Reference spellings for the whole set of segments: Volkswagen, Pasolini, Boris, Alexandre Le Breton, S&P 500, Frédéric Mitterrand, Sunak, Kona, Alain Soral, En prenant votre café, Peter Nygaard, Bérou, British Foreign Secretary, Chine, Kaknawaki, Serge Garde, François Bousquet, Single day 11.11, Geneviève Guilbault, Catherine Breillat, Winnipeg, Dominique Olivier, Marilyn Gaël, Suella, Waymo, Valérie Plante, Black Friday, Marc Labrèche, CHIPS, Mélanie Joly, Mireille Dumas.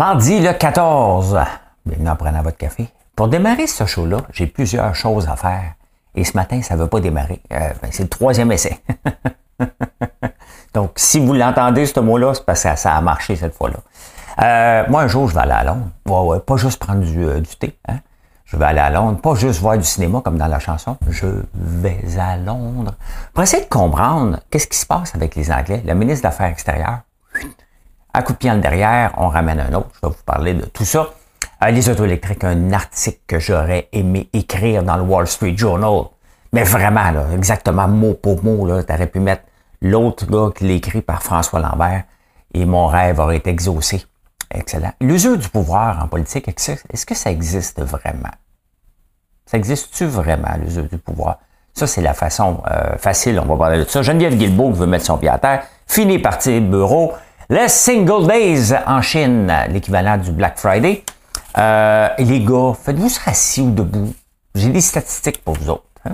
Mardi le 14, bienvenue en prenant votre café. Pour démarrer ce show-là, j'ai plusieurs choses à faire. Et ce matin, ça ne veut pas démarrer. C'est le troisième essai. Donc, si vous l'entendez, ce mot-là, c'est parce que ça a marché cette fois-là. Moi, un jour, je vais aller à Londres. Ouais, pas juste prendre du thé. Hein? Je vais aller à Londres. Pas juste voir du cinéma comme dans la chanson. Je vais à Londres. Pour essayer de comprendre qu'est-ce qui se passe avec les Anglais, le ministre des Affaires extérieures, à coup de pied en derrière, on ramène un autre. Je vais vous parler de tout ça. Les autos électriques, un article que j'aurais aimé écrire dans le Wall Street Journal. Mais vraiment, là, exactement mot pour mot, tu aurais pu mettre l'autre gars qui l'écrit par François Lambert et mon rêve aurait été exaucé. Excellent. L'usure du pouvoir en politique, est-ce que ça existe vraiment? Ça existe-tu vraiment, l'usure du pouvoir? Ça, c'est la façon facile, on va parler de ça. Geneviève Guilbault veut mettre son pied à terre, finit par tirer le bureau. Les Single Days en Chine, l'équivalent du Black Friday. Et les gars, faites-vous ça assis ou debout? J'ai des statistiques pour vous autres. Hein?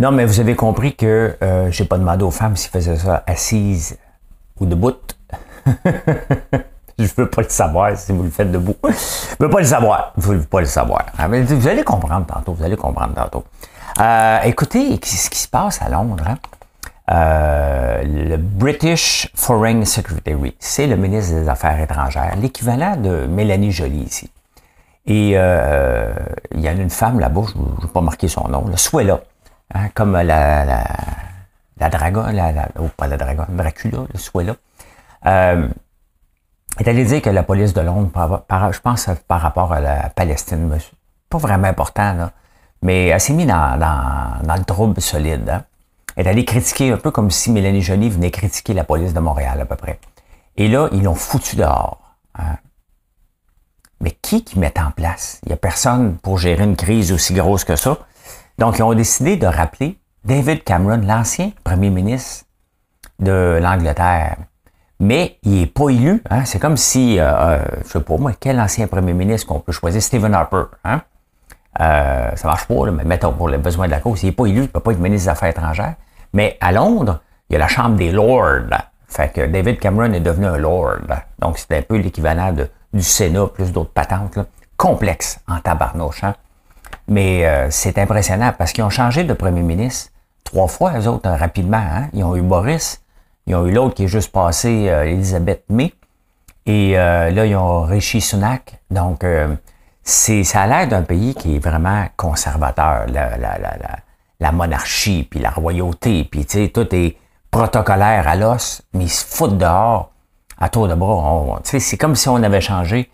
Non, mais vous avez compris que j'ai pas demandé aux femmes s'ils faisaient ça assises ou debout. Je veux pas le savoir si vous le faites debout. Je veux pas le savoir. Je veux pas le savoir. Vous allez comprendre tantôt. Vous allez comprendre tantôt. Écoutez, ce qui se passe à Londres, hein? Le British Foreign Secretary, c'est le ministre des Affaires étrangères, l'équivalent de Mélanie Joly ici. Et il y a une femme là-bas, je n'ai pas marqué son nom, Suella. Hein, comme la dragonne, pas la dragonne, Dracula, le Suella. Elle allait dire que la police de Londres, je pense par rapport à la Palestine, pas vraiment important, là, mais elle s'est mise dans le trouble solide. Hein. Elle allait critiquer un peu comme si Mélanie Joly venait critiquer la police de Montréal à peu près. Et là, ils l'ont foutu dehors. Hein. Mais qui met en place? Il n'y a personne pour gérer une crise aussi grosse que ça. Donc, ils ont décidé de rappeler David Cameron, l'ancien premier ministre de l'Angleterre. Mais il n'est pas élu. Hein? C'est comme si, je sais pas moi, quel ancien premier ministre qu'on peut choisir? Stephen Harper. Hein? Ça marche pas, là, mais mettons, pour les besoins de la cause, il n'est pas élu, il ne peut pas être ministre des Affaires étrangères. Mais à Londres, il y a la Chambre des Lords. Fait que David Cameron est devenu un Lord. Donc, c'est un peu l'équivalent du Sénat, plus d'autres patentes. Là. Complexe en tabarnouche. Hein? Mais c'est impressionnant parce qu'ils ont changé de premier ministre 3 fois, eux autres, rapidement. Hein? Ils ont eu Boris, ils ont eu l'autre qui est juste passé, Elisabeth May, et là, ils ont réchi Sunak. Donc, ça a l'air d'un pays qui est vraiment conservateur, la monarchie, puis la royauté, puis tu sais, tout est protocolaire à l'os, mais ils se foutent dehors à tour de bras. Tu sais, c'est comme si on avait changé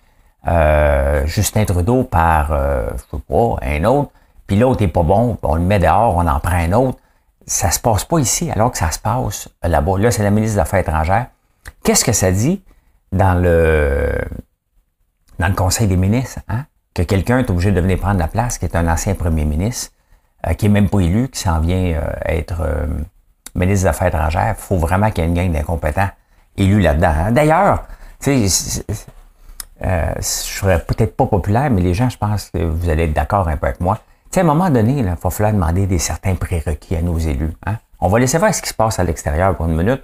Justin Trudeau par, je sais pas, un autre, puis l'autre est pas bon, on le met dehors, on en prend un autre. Ça se passe pas ici, alors que ça se passe là-bas. Là, c'est la ministre des Affaires étrangères. Qu'est-ce que ça dit dans le Conseil des ministres, hein? Que quelqu'un est obligé de venir prendre la place, qui est un ancien premier ministre, qui est même pas élu, qui s'en vient être ministre des Affaires étrangères. Faut vraiment qu'il y ait une gang d'incompétents élus là-dedans. Hein? D'ailleurs, tu sais, je serais peut-être pas populaire, mais les gens, je pense que vous allez être d'accord un peu avec moi. Tu sais, à un moment donné, il va falloir demander certains prérequis à nos élus. Hein? On va laisser voir ce qui se passe à l'extérieur pour une minute,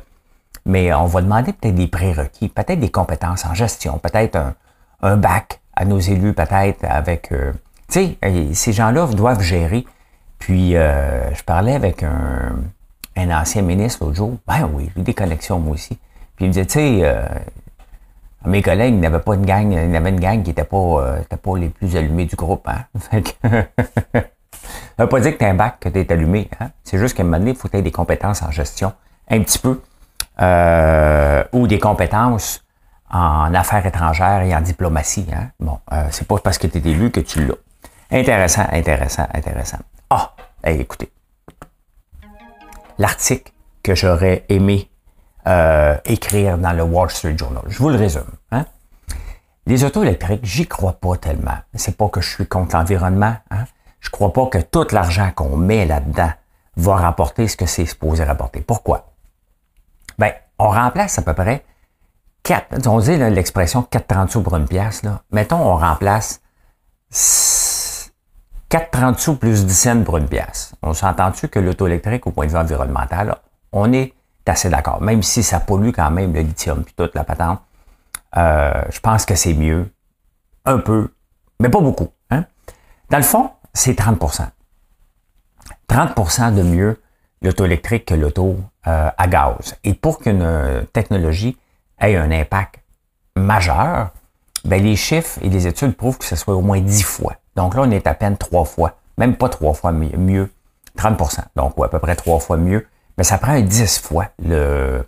mais on va demander peut-être des prérequis, peut-être des compétences en gestion, peut-être un bac à nos élus, peut-être avec... tu sais, ces gens-là doivent gérer. Puis, je parlais avec un ancien ministre l'autre jour. Ben oui, j'ai eu des connexions, moi aussi. Puis il me disait, tu sais... mes collègues n'avaient pas une gang, ils avaient une gang qui n'était pas les plus allumés du groupe. Hein? Fait que ça veut pas dire que tu as un bac, que tu es allumé. Hein? C'est juste qu'à un moment donné, il faut que tu aies des compétences en gestion, un petit peu, ou des compétences en affaires étrangères et en diplomatie. Hein? Bon, c'est pas parce que tu es élu que tu l'as. Intéressant, intéressant, intéressant. Ah, hey, écoutez, l'article que j'aurais aimé écrire dans le Wall Street Journal. Je vous le résume. Hein? Les autos électriques, j'y crois pas tellement. C'est pas que je suis contre l'environnement. Hein? Je crois pas que tout l'argent qu'on met là-dedans va rapporter ce que c'est supposé rapporter. Pourquoi? Bien, on remplace à peu près 4, on dit l'expression 4,30 sous pour une pièce, là. Mettons, on remplace 4,30 sous plus 10 cents pour une pièce. On s'entend-tu que l'auto électrique, au point de vue environnemental, là, on est assez d'accord. Même si ça pollue quand même le lithium puis toute la patente, je pense que c'est mieux. Un peu, mais pas beaucoup. Hein? Dans le fond, c'est 30%. 30% de mieux l'auto électrique que l'auto à gaz. Et pour qu'une technologie ait un impact majeur, ben les chiffres et les études prouvent que ce soit au moins 10 fois. Donc là, on est à peine 3 fois, même pas 3 fois mieux, 30%. Donc ouais, à peu près 3 fois mieux, mais ça prend 10 fois le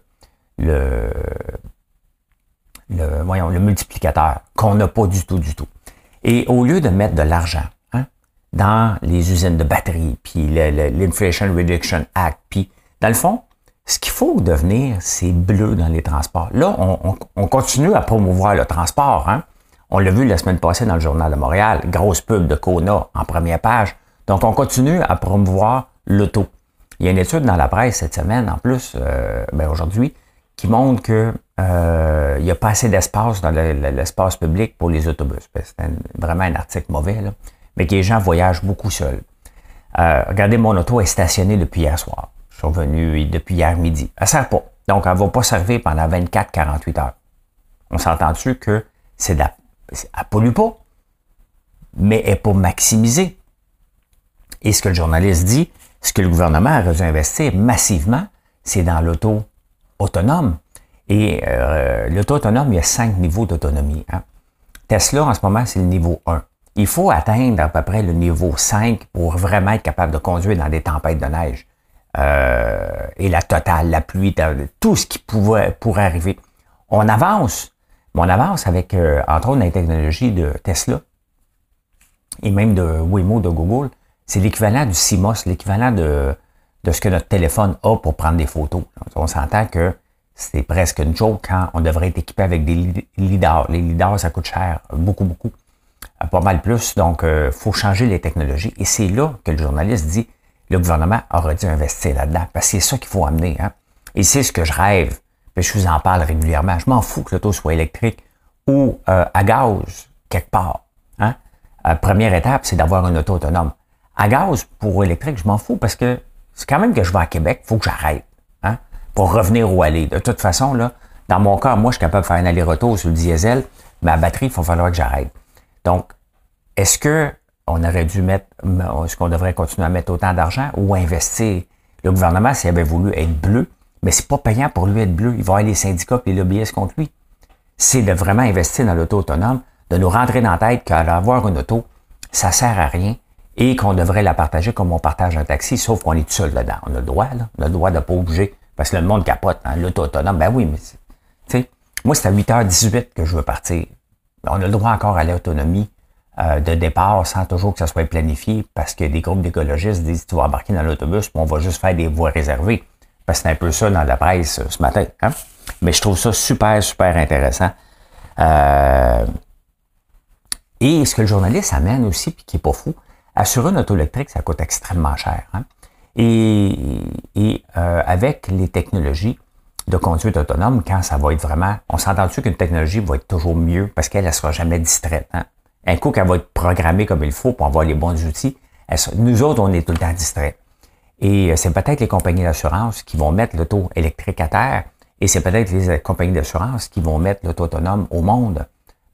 multiplicateur qu'on n'a pas du tout. Et au lieu de mettre de l'argent dans les usines de batterie, puis l'Inflation Reduction Act, puis dans le fond, ce qu'il faut devenir, c'est bleu dans les transports. Là, on continue à promouvoir le transport. Hein? On l'a vu la semaine passée dans le Journal de Montréal, grosse pub de Kona en première page. Donc, on continue à promouvoir l'auto. Il y a une étude dans la presse cette semaine, en plus, aujourd'hui, qui montre que il n'y a pas assez d'espace dans l'espace public pour les autobus. C'est vraiment un article mauvais, là, mais que les gens voyagent beaucoup seuls. Regardez, mon auto est stationnée depuis hier soir. Je suis revenu depuis hier midi. Elle ne sert pas. Donc, elle ne va pas servir pendant 24-48 heures. On s'entend-tu que c'est elle pollue pas, mais elle n'est pas maximisée. Et ce que le journaliste dit, ce que le gouvernement a réinvesti massivement, c'est dans l'auto autonome. Et l'auto autonome, il y a 5 niveaux d'autonomie. Hein? Tesla, en ce moment, c'est le niveau 1. Il faut atteindre à peu près le niveau 5 pour vraiment être capable de conduire dans des tempêtes de neige. Et la totale, la pluie, tout ce qui pourrait arriver. On avance, mais on avance avec, entre autres, la technologie de Tesla et même de Waymo, de Google. C'est l'équivalent du CMOS, l'équivalent de ce que notre téléphone a pour prendre des photos. On s'entend que c'est presque une joke quand on devrait être équipé avec des lidars. Les lidars, ça coûte cher, beaucoup. Pas mal plus, donc il faut changer les technologies. Et c'est là que le journaliste dit le gouvernement aurait dû investir là-dedans, parce que c'est ça qu'il faut amener. Hein? Et c'est ce que je rêve, puis je vous en parle régulièrement. Je m'en fous que l'auto soit électrique ou à gaz, quelque part. Hein? Première étape, c'est d'avoir une auto autonome. À gaz, pour électrique, je m'en fous, parce que c'est quand même que je vais à Québec, il faut que j'arrête hein? Pour revenir où aller. De toute façon, là, dans mon cas, moi, je suis capable de faire un aller-retour sur le diesel, mais à batterie, il va falloir que j'arrête. Donc, est-ce qu'on aurait dû mettre, est-ce qu'on devrait continuer à mettre autant d'argent ou investir? Le gouvernement, s'il avait voulu être bleu, mais c'est pas payant pour lui être bleu. Il va avoir les syndicats et les lobbyistes contre lui. C'est de vraiment investir dans l'auto autonome, de nous rentrer dans la tête qu'avoir une auto, ça sert à rien et qu'on devrait la partager comme on partage un taxi, sauf qu'on est tout seul dedans. On a le droit, là. On a le droit de ne pas bouger parce que le monde capote. Hein? L'auto autonome, ben oui, mais tu sais, moi, c'est à 8h18 que je veux partir. On a le droit encore à l'autonomie de départ sans toujours que ça soit planifié parce que des groupes d'écologistes disent « tu vas embarquer dans l'autobus, puis on va juste faire des voies réservées ». Parce que c'est un peu ça dans la presse ce matin. Hein? Mais je trouve ça super intéressant. Et ce que le journaliste amène aussi, puis qui n'est pas fou, assurer une auto électrique, ça coûte extrêmement cher. Hein? Et avec les technologies de conduite autonome, quand ça va être vraiment... On s'entend-tu qu'une technologie va être toujours mieux parce qu'elle ne sera jamais distraite. Hein? Un coup qu'elle va être programmée comme il faut pour avoir les bons outils, nous autres, on est tout le temps distraits. Et c'est peut-être les compagnies d'assurance qui vont mettre l'auto électrique à terre et c'est peut-être les compagnies d'assurance qui vont mettre l'auto autonome au monde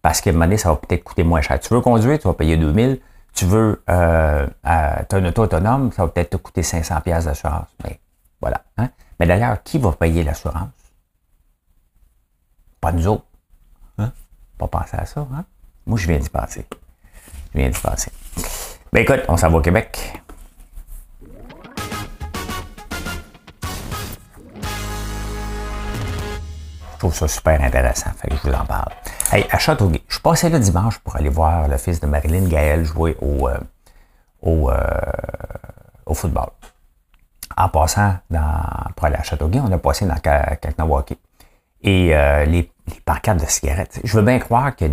parce qu'à un moment donné, ça va peut-être coûter moins cher. Tu veux conduire, tu vas payer 2000. Tu veux... tu as une auto autonome, ça va peut-être te coûter 500$ d'assurance. Mais voilà. Hein? Mais d'ailleurs, qui va payer l'assurance? Pas nous autres. Hein? Pas penser à ça, hein? Moi, je viens d'y penser. Ben écoute, on s'en va au Québec. Je trouve ça super intéressant, fait que je vous en parle. Hey, à Châteauguay, je suis passé le dimanche pour aller voir le fils de Marilyn Gaël jouer au football. En passant pour aller à Châteauguay, on a passé dans Kaknawaki. Et les pancartes de cigarettes. Je veux bien croire qu'il y a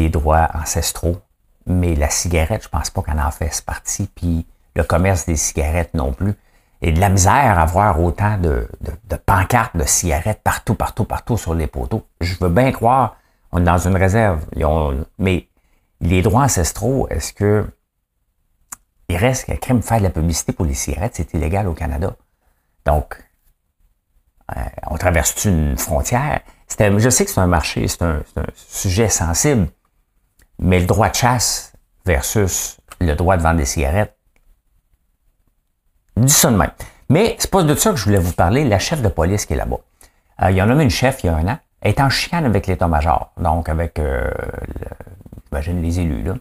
des droits ancestraux, mais la cigarette, je pense pas qu'elle en fasse partie. Puis le commerce des cigarettes non plus. Et de la misère à voir autant de pancartes de cigarettes partout sur les poteaux. Je veux bien croire, on est dans une réserve. Mais les droits ancestraux, est-ce que il reste qu'à crime faire de la publicité pour les cigarettes, c'est illégal au Canada. Donc, on traverse-tu une frontière? Je sais que c'est un marché, c'est un sujet sensible, mais le droit de chasse versus le droit de vendre des cigarettes, dis ça de même. Mais c'est pas de ça que je voulais vous parler. La chef de police qui est là-bas, il y en a une chef il y a 1 an, elle est en chicane avec l'état-major, donc avec, j'imagine, les élus, là.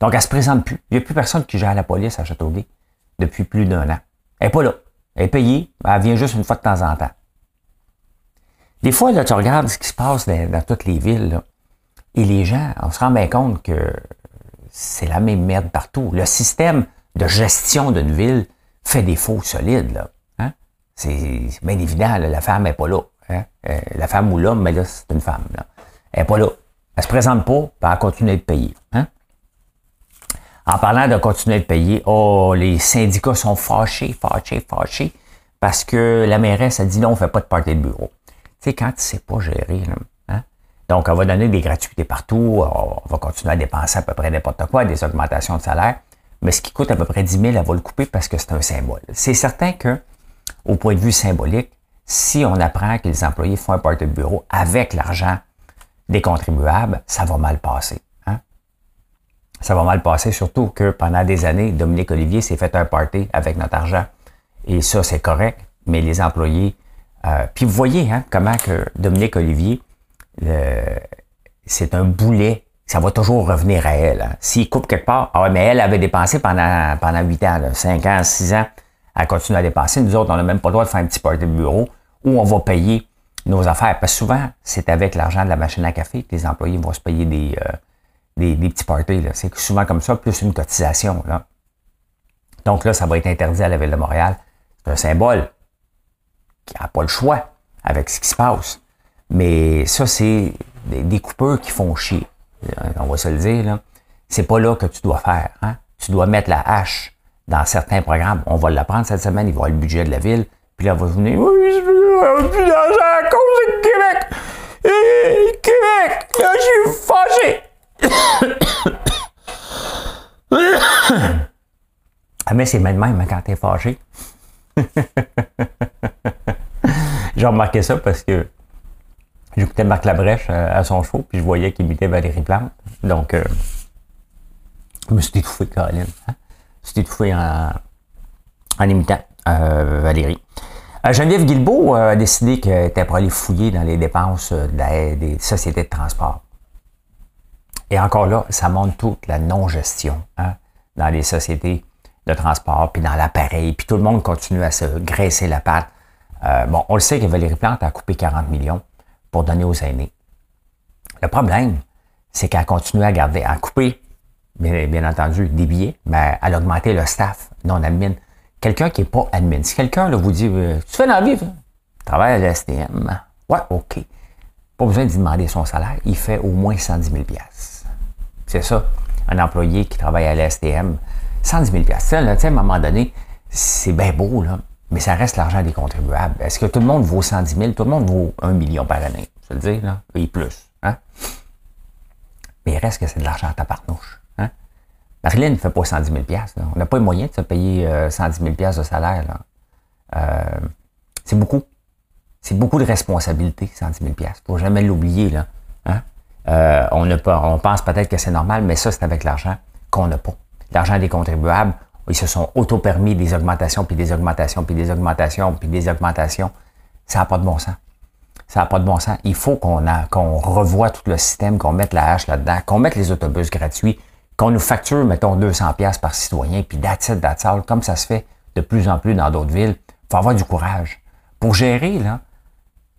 Donc, elle se présente plus. Il n'y a plus personne qui gère la police à Châteauguay depuis plus d'1 an. Elle n'est pas là. Elle est payée, elle vient juste une fois de temps en temps. Des fois, là, tu regardes ce qui se passe dans toutes les villes, là, et les gens, on se rend bien compte que c'est la même merde partout. Le système de gestion d'une ville fait des faux solides, là. Hein? C'est bien évident, là, la femme n'est pas là. Hein? La femme ou l'homme, mais là, c'est une femme, là. Elle n'est pas là. Elle se présente pas, puis elle continue de payer. Hein? En parlant de continuer de payer, oh, les syndicats sont fâchés, parce que la mairesse a dit non, on ne fait pas de party de bureau. Tu sais, quand tu ne sais pas gérer, là, hein? Donc on va donner des gratuités partout, on va continuer à dépenser à peu près n'importe quoi, des augmentations de salaire, mais ce qui coûte à peu près 10 000, elle va le couper parce que c'est un symbole. C'est certain que, au point de vue symbolique, si on apprend que les employés font un party de bureau avec l'argent des contribuables, ça va mal passer. Ça va mal passer, surtout que pendant des années, Dominique Olivier s'est fait un party avec notre argent. Et ça, c'est correct, mais les employés... puis vous voyez hein, comment que Dominique Olivier, c'est un boulet. Ça va toujours revenir à elle. Hein. S'il coupe quelque part, ah ouais, mais elle avait dépensé pendant 8 ans, là, 5 ans, 6 ans, elle continue à dépenser. Nous autres, on n'a même pas le droit de faire un petit party de bureau où on va payer nos affaires. Parce que souvent, c'est avec l'argent de la machine à café que les employés vont se payer des petits parties, là. C'est souvent comme ça, plus une cotisation, là. Donc là, ça va être interdit à la Ville de Montréal. C'est un symbole qui n'a pas le choix avec ce qui se passe. Mais ça, c'est des coupeurs qui font chier. On va se le dire, là. C'est pas là que tu dois faire, hein. Tu dois mettre la hache dans certains programmes. On va l'apprendre cette semaine, il va y avoir le budget de la Ville. Puis là, on va se venir, oui, je veux plus d'argent à cause du Québec. Et Québec, là, je suis fâché. Ah mais c'est même quand t'es fâché. J'ai remarqué ça parce que j'écoutais Marc Labrèche à son show puis je voyais qu'il imitait Valérie Plante. Donc je me suis étouffé, Caroline. Hein? Je me suis étouffé en imitant Valérie. Geneviève Guilbault a décidé qu'elle était pour aller fouiller dans les dépenses des sociétés de transport. Et encore là, ça montre toute la non-gestion hein, dans les sociétés de transport, puis dans l'appareil, puis tout le monde continue à se graisser la patte. Bon, on le sait que Valérie Plante a coupé 40 millions pour donner aux aînés. Le problème, c'est qu'elle continue à garder, à couper, bien entendu, des billets, mais elle a augmenté le staff non-admin. Quelqu'un qui n'est pas admin. Si quelqu'un vous dit « Tu fais dans la vie, tu travailles à la STM. » Ouais, OK. Pas besoin d'y demander son salaire. Il fait au moins 110 000 $. C'est ça, un employé qui travaille à la STM, 110 000 $. Ça, là, à un moment donné, c'est bien beau, là, mais ça reste l'argent des contribuables. Est-ce que tout le monde vaut 110 000 $? Tout le monde vaut 1 million par année, je veux dire, là, et plus. Hein? Mais il reste que c'est de l'argent à taparnouche. Hein? Marilyn ne fait pas 110 000 $. Là. On n'a pas les moyens de se payer 110 000 $ de salaire. Là. C'est beaucoup. C'est beaucoup de responsabilité, 110 000 $. Il ne faut jamais l'oublier, là. Hein? On pense peut-être que c'est normal, mais ça, c'est avec l'argent qu'on n'a pas. L'argent des contribuables, ils se sont auto-permis des augmentations, puis des augmentations, puis des augmentations, puis des augmentations. Ça n'a pas de bon sens. Ça n'a pas de bon sens. Il faut qu'on revoie tout le système, qu'on mette la hache là-dedans, qu'on mette les autobus gratuits, qu'on nous facture, mettons, 200 $ par citoyen, puis that's all, comme ça se fait de plus en plus dans d'autres villes. Il faut avoir du courage. Pour gérer, là,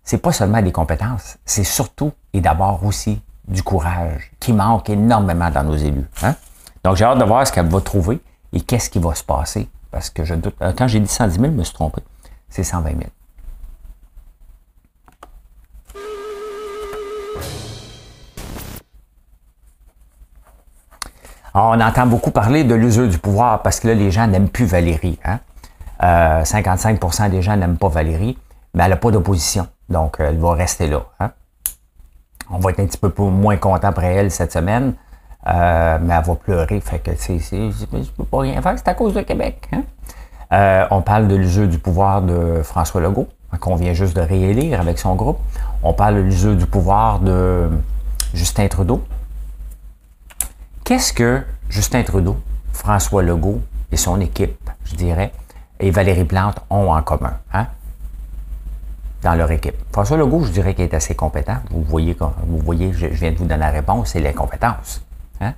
c'est pas seulement des compétences, c'est surtout et d'abord aussi du courage qui manque énormément dans nos élus. Hein? Donc, j'ai hâte de voir ce qu'elle va trouver et qu'est-ce qui va se passer. Parce que je doute. Quand j'ai dit 110 000, je me suis trompé. C'est 120 000. On entend beaucoup parler de l'usure du pouvoir parce que là, les gens n'aiment plus Valérie. Hein? 55% des gens n'aiment pas Valérie, mais elle n'a pas d'opposition. Donc, elle va rester là. Hein? On va être un petit peu moins content après elle cette semaine, mais elle va pleurer. Fait que je peux pas rien faire, c'est à cause de Québec. Hein? On parle de l'usure du pouvoir de François Legault, qu'on vient juste de réélire avec son groupe. On parle de l'usure du pouvoir de Justin Trudeau. Qu'est-ce que Justin Trudeau, François Legault et son équipe, je dirais, et Valérie Plante ont en commun, hein, dans leur équipe? François Legault, je dirais qu'il est assez compétent. Vous voyez, je viens de vous donner la réponse, c'est l'incompétence. Hein?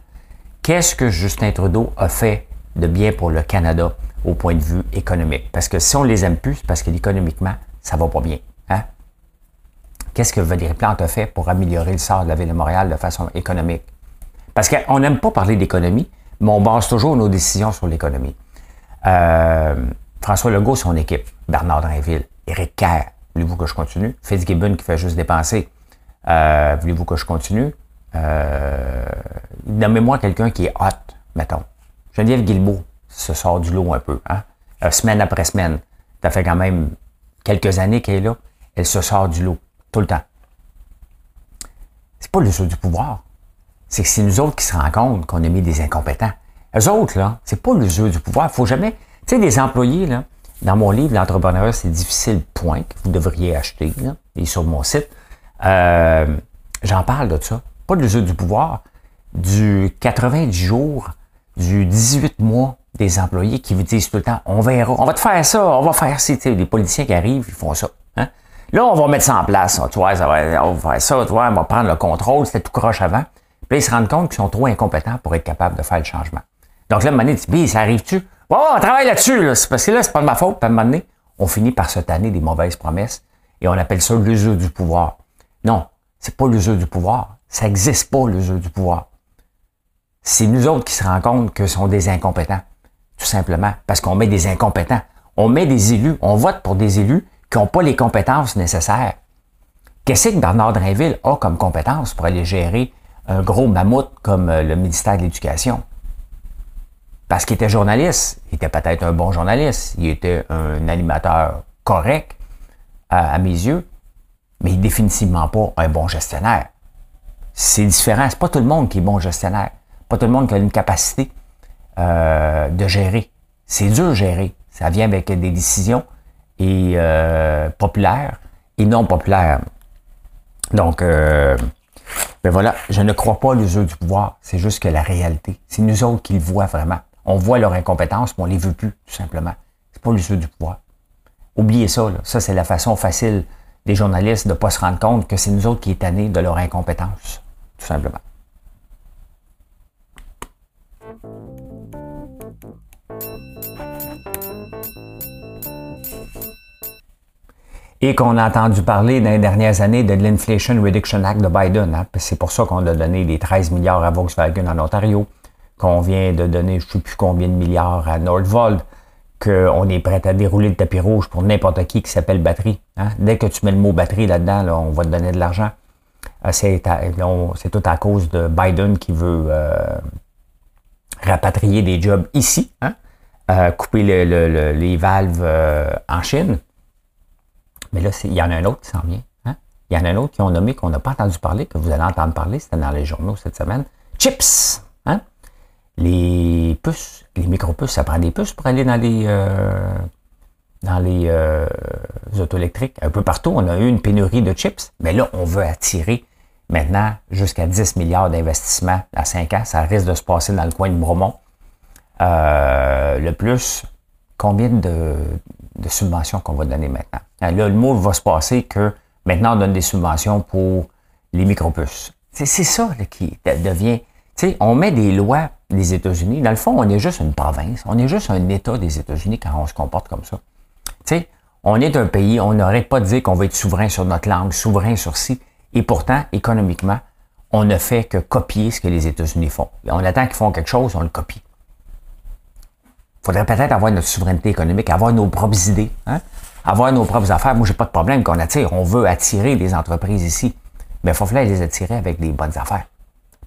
Qu'est-ce que Justin Trudeau a fait de bien pour le Canada au point de vue économique? Parce que si on les aime plus, c'est parce que économiquement, ça va pas bien. Hein? Qu'est-ce que Valérie Plante a fait pour améliorer le sort de la Ville de Montréal de façon économique? Parce qu'on n'aime pas parler d'économie, mais on base toujours nos décisions sur l'économie. François Legault, son équipe, Bernard Drainville, Éric Caire, voulez-vous que je continue? Fitzgibbon qui fait juste dépenser, voulez-vous que je continue? Nommez-moi quelqu'un qui est hot, mettons. Geneviève Guilbault se sort du lot un peu, hein? Semaine après semaine. Ça fait quand même quelques années qu'elle est là. Elle se sort du lot, tout le temps. C'est pas le jeu du pouvoir. C'est que c'est nous autres qui se rendent compte qu'on a mis des incompétents. Eux autres, là, c'est pas le jeu du pouvoir. Il faut jamais... Tu sais, des employés, là, dans mon livre, l'entrepreneuriat, c'est difficile, point, que vous devriez acheter, là, et sur mon site, j'en parle de ça. Pas de jeu du pouvoir, du 90 jours, du 18 mois des employés qui vous disent tout le temps, on verra, on va te faire ça, on va faire ça. Les politiciens qui arrivent, ils font ça. Hein? Là, on va mettre ça en place, hein, tu vois, on va faire ça, tu vois, on va prendre le contrôle, c'était tout croche avant. Puis là, ils se rendent compte qu'ils sont trop incompétents pour être capables de faire le changement. Donc là, à un moment donné, tu dis, ça arrive-tu? Oh, on travaille là-dessus, là. Parce que là, c'est pas de ma faute. Puis à un moment donné, on finit par se tanner des mauvaises promesses et on appelle ça l'usure du pouvoir. Non, c'est pas l'usure du pouvoir. Ça n'existe pas, l'usure du pouvoir. C'est nous autres qui se rendent compte que sont des incompétents. Tout simplement. Parce qu'on met des incompétents. On met des élus. On vote pour des élus qui n'ont pas les compétences nécessaires. Qu'est-ce que Bernard Drainville a comme compétences pour aller gérer un gros mammouth comme le ministère de l'Éducation? Parce qu'il était journaliste. Il était peut-être un bon journaliste. Il était un animateur correct, à mes yeux, mais définitivement pas un bon gestionnaire. C'est différent. C'est pas tout le monde qui est bon gestionnaire. Pas tout le monde qui a une capacité de gérer. C'est dur de gérer. Ça vient avec des décisions et populaires et non populaires. Donc, ben voilà, je ne crois pas à l'usure du pouvoir, c'est juste que la réalité, c'est nous autres qui le voient vraiment. On voit leur incompétence, mais on ne les veut plus, tout simplement. C'est pas l'usure du pouvoir. Oubliez ça, là. Ça, c'est la façon facile des journalistes de ne pas se rendre compte que c'est nous autres qui est tannés de leur incompétence, tout simplement. Et qu'on a entendu parler dans les dernières années de l'Inflation Reduction Act de Biden. Hein? C'est pour ça qu'on a donné les 13 milliards à Volkswagen en Ontario, qu'on vient de donner je ne sais plus combien de milliards à Northvolt, qu'on est prêt à dérouler le tapis rouge pour n'importe qui s'appelle batterie. Hein? Dès que tu mets le mot batterie là-dedans, là, on va te donner de l'argent. C'est tout à cause de Biden qui veut rapatrier des jobs ici, hein? Couper les valves en Chine. Mais là, il y en a un autre qui s'en vient. Hein? Il y en a un autre qui ont nommé, qu'on n'a pas entendu parler, que vous allez entendre parler, c'était dans les journaux cette semaine. CHIPS! Hein? Les puces, les micro-puces, ça prend des puces pour aller dans les autos électriques. Un peu partout, on a eu une pénurie de chips. Mais là, on veut attirer maintenant jusqu'à 10 milliards d'investissements à 5 ans. Ça risque de se passer dans le coin de Bromont. Le plus... Combien de subventions qu'on va donner maintenant? Là, le mot va se passer que maintenant, on donne des subventions pour les micropuces. C'est ça là, qui devient... Tu sais, on met des lois des États-Unis. Dans le fond, on est juste une province. On est juste un État des États-Unis quand on se comporte comme ça. Tu sais, on est un pays. On n'arrête pas de dire qu'on va être souverain sur notre langue, souverain sur ci. Et pourtant, économiquement, on ne fait que copier ce que les États-Unis font. On attend qu'ils font quelque chose, on le copie. Il faudrait peut-être avoir notre souveraineté économique, avoir nos propres idées, hein? Avoir nos propres affaires. Moi, j'ai pas de problème qu'on attire. On veut attirer des entreprises ici. Mais il faut falloir les attirer avec des bonnes affaires.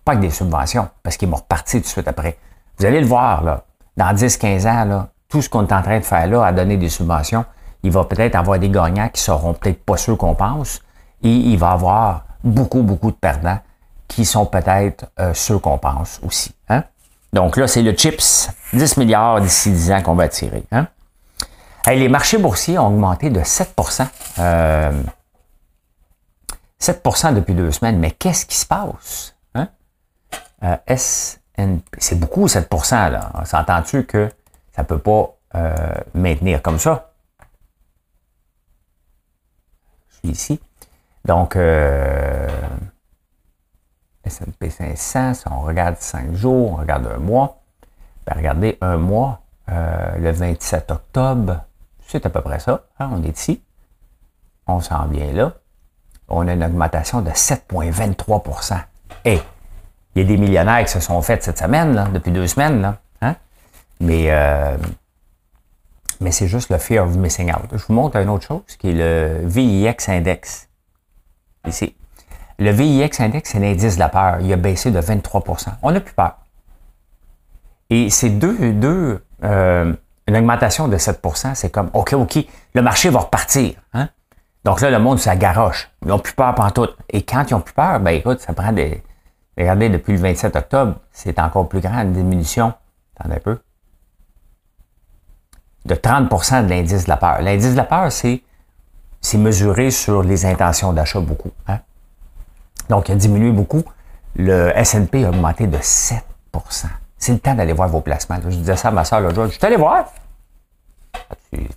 pas avec des subventions, parce qu'il m'a reparti tout de suite après. Vous allez le voir, là, dans 10-15 ans, là, tout ce qu'on est en train de faire là, à donner des subventions, il va peut-être avoir des gagnants qui ne seront peut-être pas ceux qu'on pense, et il va avoir beaucoup, beaucoup de perdants qui sont peut-être ceux qu'on pense aussi. Hein? Donc là, c'est le CHIPS, 10 milliards d'ici 10 ans qu'on va tirer. Hein? Hey, les marchés boursiers ont augmenté de 7%. 7% depuis 2 semaines, mais qu'est-ce qui se passe? Hein? S&P, c'est beaucoup 7%, là. On s'entend-tu que ça ne peut pas maintenir comme ça? Je suis ici. Donc, S&P 500, si on regarde 5 jours, on regarde un mois. Ben, regardez un mois, le 27 octobre, c'est à peu près ça. Hein? On est ici. On s'en vient là. On a une augmentation de 7,23%. Hey, il y a des millionnaires qui se sont faits cette semaine, là, depuis 2 semaines. Là, hein? Mais c'est juste le fear of missing out. Je vous montre une autre chose, qui est le VIX index. Ici. Le VIX index, c'est l'indice de la peur. Il a baissé de 23%. On n'a plus peur. Et c'est une augmentation de 7%. C'est comme, OK, le marché va repartir. Hein? Donc là, le monde, ça garoche. Ils n'ont plus peur pantoute. Et quand ils n'ont plus peur, ben écoute, ça prend des... Regardez, depuis le 27 octobre, c'est encore plus grand, une diminution. Attendez un peu. De 30% de l'indice de la peur. L'indice de la peur, c'est mesuré sur les intentions d'achat beaucoup. Hein? Donc, il a diminué beaucoup. Le S&P a augmenté de 7%. C'est le temps d'aller voir vos placements. Je disais ça à ma soeur l'autre jour. Je suis allé voir. Ça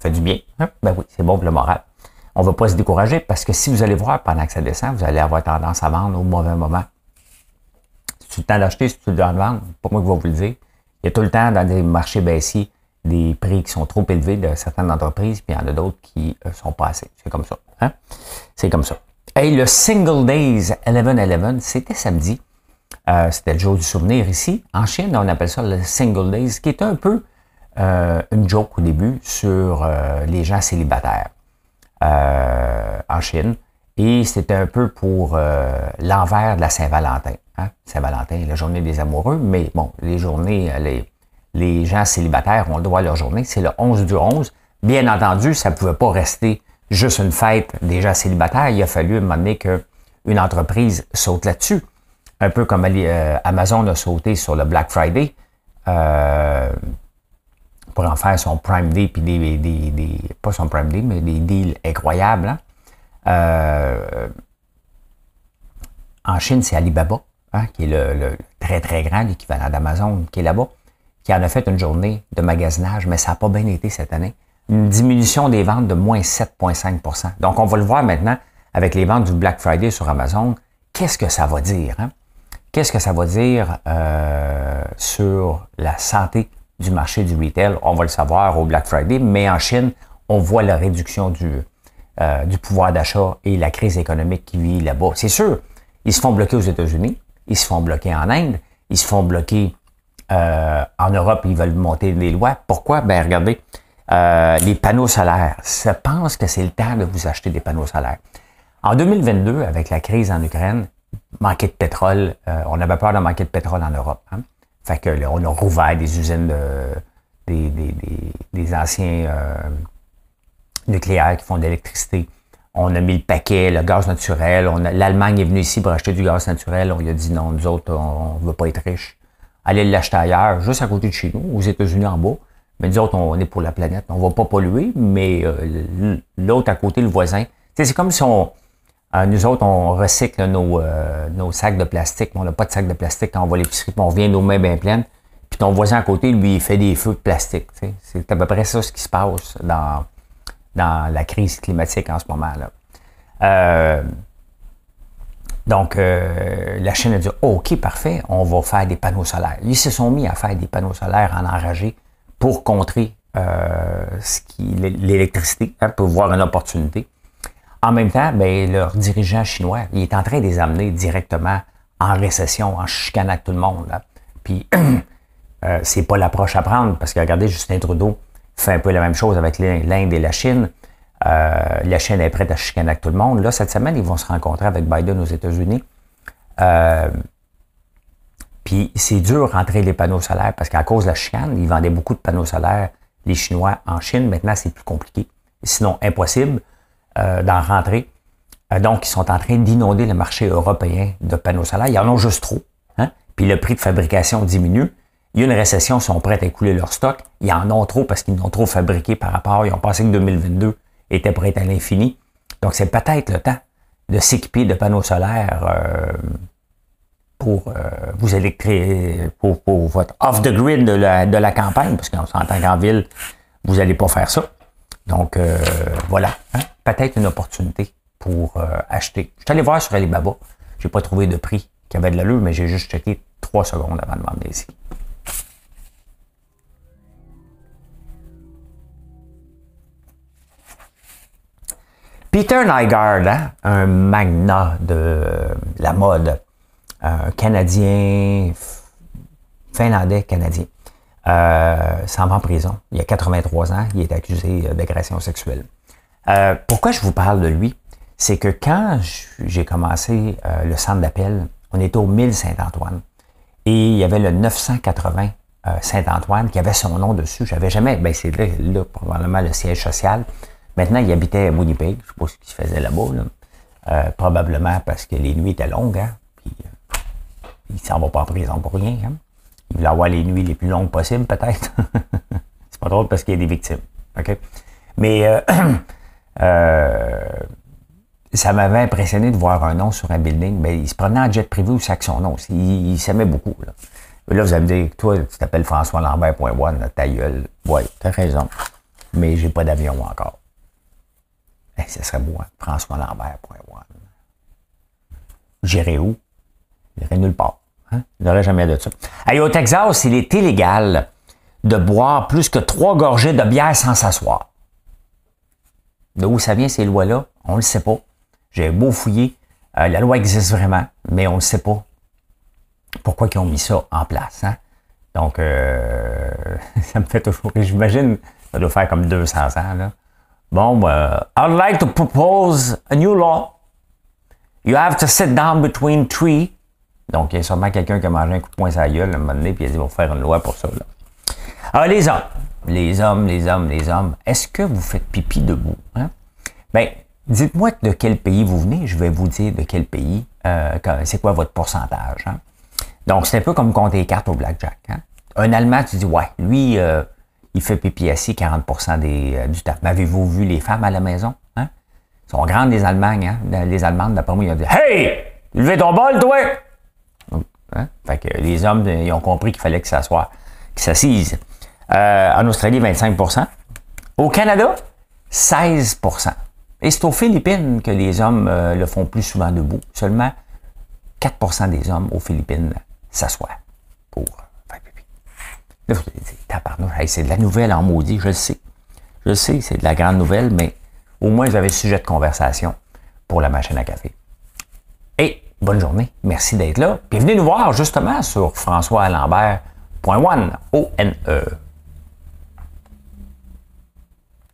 fait du bien. Hein? Ben oui, c'est bon pour le moral. On ne va pas se décourager parce que si vous allez voir pendant que ça descend, vous allez avoir tendance à vendre au mauvais moment. Si tu as le temps d'acheter, si tu as le temps de vendre, pas moi qui vais vous le dire. Il y a tout le temps dans des marchés baissiers des prix qui sont trop élevés de certaines entreprises, puis il y en a d'autres qui sont pas assez. C'est comme ça. Hein? C'est comme ça. Hey, le Single day 11.11, c'était samedi. C'était le jour du souvenir ici. En Chine, on appelle ça le Single Days, qui est un peu une joke au début sur les gens célibataires. En Chine, et c'était un peu pour l'envers de la Saint-Valentin. Hein? Saint-Valentin, la journée des amoureux, mais bon, les journées, les gens célibataires ont le droit à leur journée, c'est le 11/11. Bien entendu, ça ne pouvait pas rester juste une fête des gens célibataires, il a fallu à un moment donné qu'une entreprise saute là-dessus, un peu comme Amazon a sauté sur le Black Friday, pour en faire son Prime Day, puis pas son Prime Day, mais des deals incroyables. Hein? En Chine, c'est Alibaba, hein, qui est le très, très grand, l'équivalent d'Amazon, qui est là-bas, qui en a fait une journée de magasinage, mais ça n'a pas bien été cette année. Une diminution des ventes de moins 7,5%. Donc, on va le voir maintenant avec les ventes du Black Friday sur Amazon. Qu'est-ce que ça va dire? Hein? Qu'est-ce que ça va dire sur la santé du marché du retail, on va le savoir au Black Friday, mais en Chine, on voit la réduction du pouvoir d'achat et la crise économique qui vit là-bas. C'est sûr, ils se font bloquer aux États-Unis, ils se font bloquer en Inde, ils se font bloquer en Europe, ils veulent monter les lois. Pourquoi? Ben regardez, les panneaux solaires. Je pense que c'est le temps de vous acheter des panneaux solaires. En 2022, avec la crise en Ukraine, manquait de pétrole, on avait peur de manquer de pétrole en Europe. Hein? Fait que là, on a rouvert des usines des anciens nucléaires qui font de l'électricité. On a mis le paquet, le gaz naturel. L'Allemagne est venue ici pour acheter du gaz naturel. On lui a dit non, nous autres, on ne veut pas être riches. Allez l'acheter ailleurs, juste à côté de chez nous, aux États-Unis en bas. Mais nous autres, on est pour la planète. On ne va pas polluer, mais l'autre à côté, le voisin. T'sais, c'est comme si nous autres, on recycle nos sacs de plastique. On n'a pas de sacs de plastique quand on va à l'épicerie, puis on revient nos mains bien pleines. Puis ton voisin à côté, lui, il fait des feux de plastique. T'sais. C'est à peu près ça ce qui se passe dans la crise climatique en ce moment-là. Donc, la Chine a dit « OK, parfait, on va faire des panneaux solaires. » Ils se sont mis à faire des panneaux solaires en enragé pour contrer l'électricité, hein, pour voir une opportunité. En même temps, ben, leur dirigeant chinois, il est en train de les amener directement en récession, en chicanant tout le monde. Là. Puis, c'est pas l'approche à prendre, parce que regardez, Justin Trudeau fait un peu la même chose avec l'Inde et la Chine. La Chine est prête à chicaner tout le monde. Là, cette semaine, ils vont se rencontrer avec Biden aux États-Unis. Puis c'est dur de rentrer les panneaux solaires parce qu'à cause de la chicane, ils vendaient beaucoup de panneaux solaires, les Chinois, en Chine. Maintenant, c'est plus compliqué. Sinon, impossible d'en rentrer. Donc, ils sont en train d'inonder le marché européen de panneaux solaires. Ils en ont juste trop. Hein? Puis le prix de fabrication diminue. Il y a une récession, ils sont prêts à écouler leur stock. Ils en ont trop parce qu'ils en ont trop fabriqué par rapport. Ils ont pensé que 2022 était prêt à l'infini. Donc, c'est peut-être le temps de s'équiper de panneaux solaires pour vous électrifier, pour votre off-the-grid de la campagne, parce qu'on s'entend qu'en ville, vous n'allez pas faire ça. Donc, voilà. Hein? Peut-être une opportunité pour acheter. Je suis allé voir sur Alibaba. J'ai pas trouvé de prix qui avait de l'allure, mais j'ai juste checké 3 secondes avant de m'emmener ici. Peter Nygaard, hein? Un magnat de la mode, canadien, finlandais-canadien, s'en va en prison. Il y a 83 ans, il est accusé d'agression sexuelle. Pourquoi je vous parle de lui? C'est que quand j'ai commencé le centre d'appel, on était au 1000 Saint-Antoine et il y avait le 980 Saint-Antoine qui avait son nom dessus. J'avais jamais... Ben c'est là probablement le siège social. Maintenant, il habitait à Winnipeg. Je ne sais pas ce qu'il faisait là-bas. Là. Probablement parce que les nuits étaient longues. Hein? Puis, il s'en va pas en prison pour rien. Hein? Il voulait avoir les nuits les plus longues possibles, peut-être. C'est pas drôle parce qu'il y a des victimes. Okay? Mais ça m'avait impressionné de voir un nom sur un building. Ben, il se prenait en jet privé ou sac son nom. Il s'aimait beaucoup. Là. Mais là, vous allez me dire, toi, tu t'appelles François Lambert.1, ta gueule. Oui, t'as raison. Mais j'ai pas d'avion encore. Hey, ça serait beau, hein? François Lambert.1. J'irai où? J'irai nulle part. Hein? Je n'aurais jamais de ça. Hey, au Texas, il est illégal de boire plus que 3 gorgées de bière sans s'asseoir. De où ça vient, ces lois-là? On ne le sait pas. J'ai beau fouiller. La loi existe vraiment, mais on ne sait pas pourquoi ils ont mis ça en place. Hein? Donc, ça me fait toujours rire. J'imagine, ça doit faire comme 200 ans. Là. Bon, ben, I'd like to propose a new law. You have to sit down between three. Donc, il y a sûrement quelqu'un qui a mangé un coup de poing sur la gueule à un moment donné, puis il a dit, on va faire une loi pour ça. Là. Ah, les hommes. Les hommes, les hommes, les hommes. Est-ce que vous faites pipi debout? Hein? Bien, dites-moi de quel pays vous venez. Je vais vous dire de quel pays, c'est quoi votre pourcentage. Hein? Donc, c'est un peu comme compter les cartes au blackjack. Hein? Un Allemand, tu dis, ouais, lui, il fait pipi assis 40% du temps. Mais avez-vous vu les femmes à la maison? Hein? Ils sont grandes, les Allemagnes. Hein? Les Allemandes, d'après moi, ils ont dit, hey, levez ton bol, toi! Hein? Fait que les hommes, ils ont compris qu'il fallait qu'ils s'assoient, qu'ils s'assisent. En Australie, 25%. Au Canada, 16%. Et c'est aux Philippines que les hommes le font plus souvent debout. Seulement 4% des hommes aux Philippines s'assoient pour faire pipi. Là, vous allez dire, tabarnouche, hey, c'est de la nouvelle en maudit, je le sais. Je le sais, c'est de la grande nouvelle, mais au moins, j'avais sujet de conversation pour la machine à café. Et bonne journée, merci d'être là. Puis venez nous voir justement sur François Lambert.1, ONE.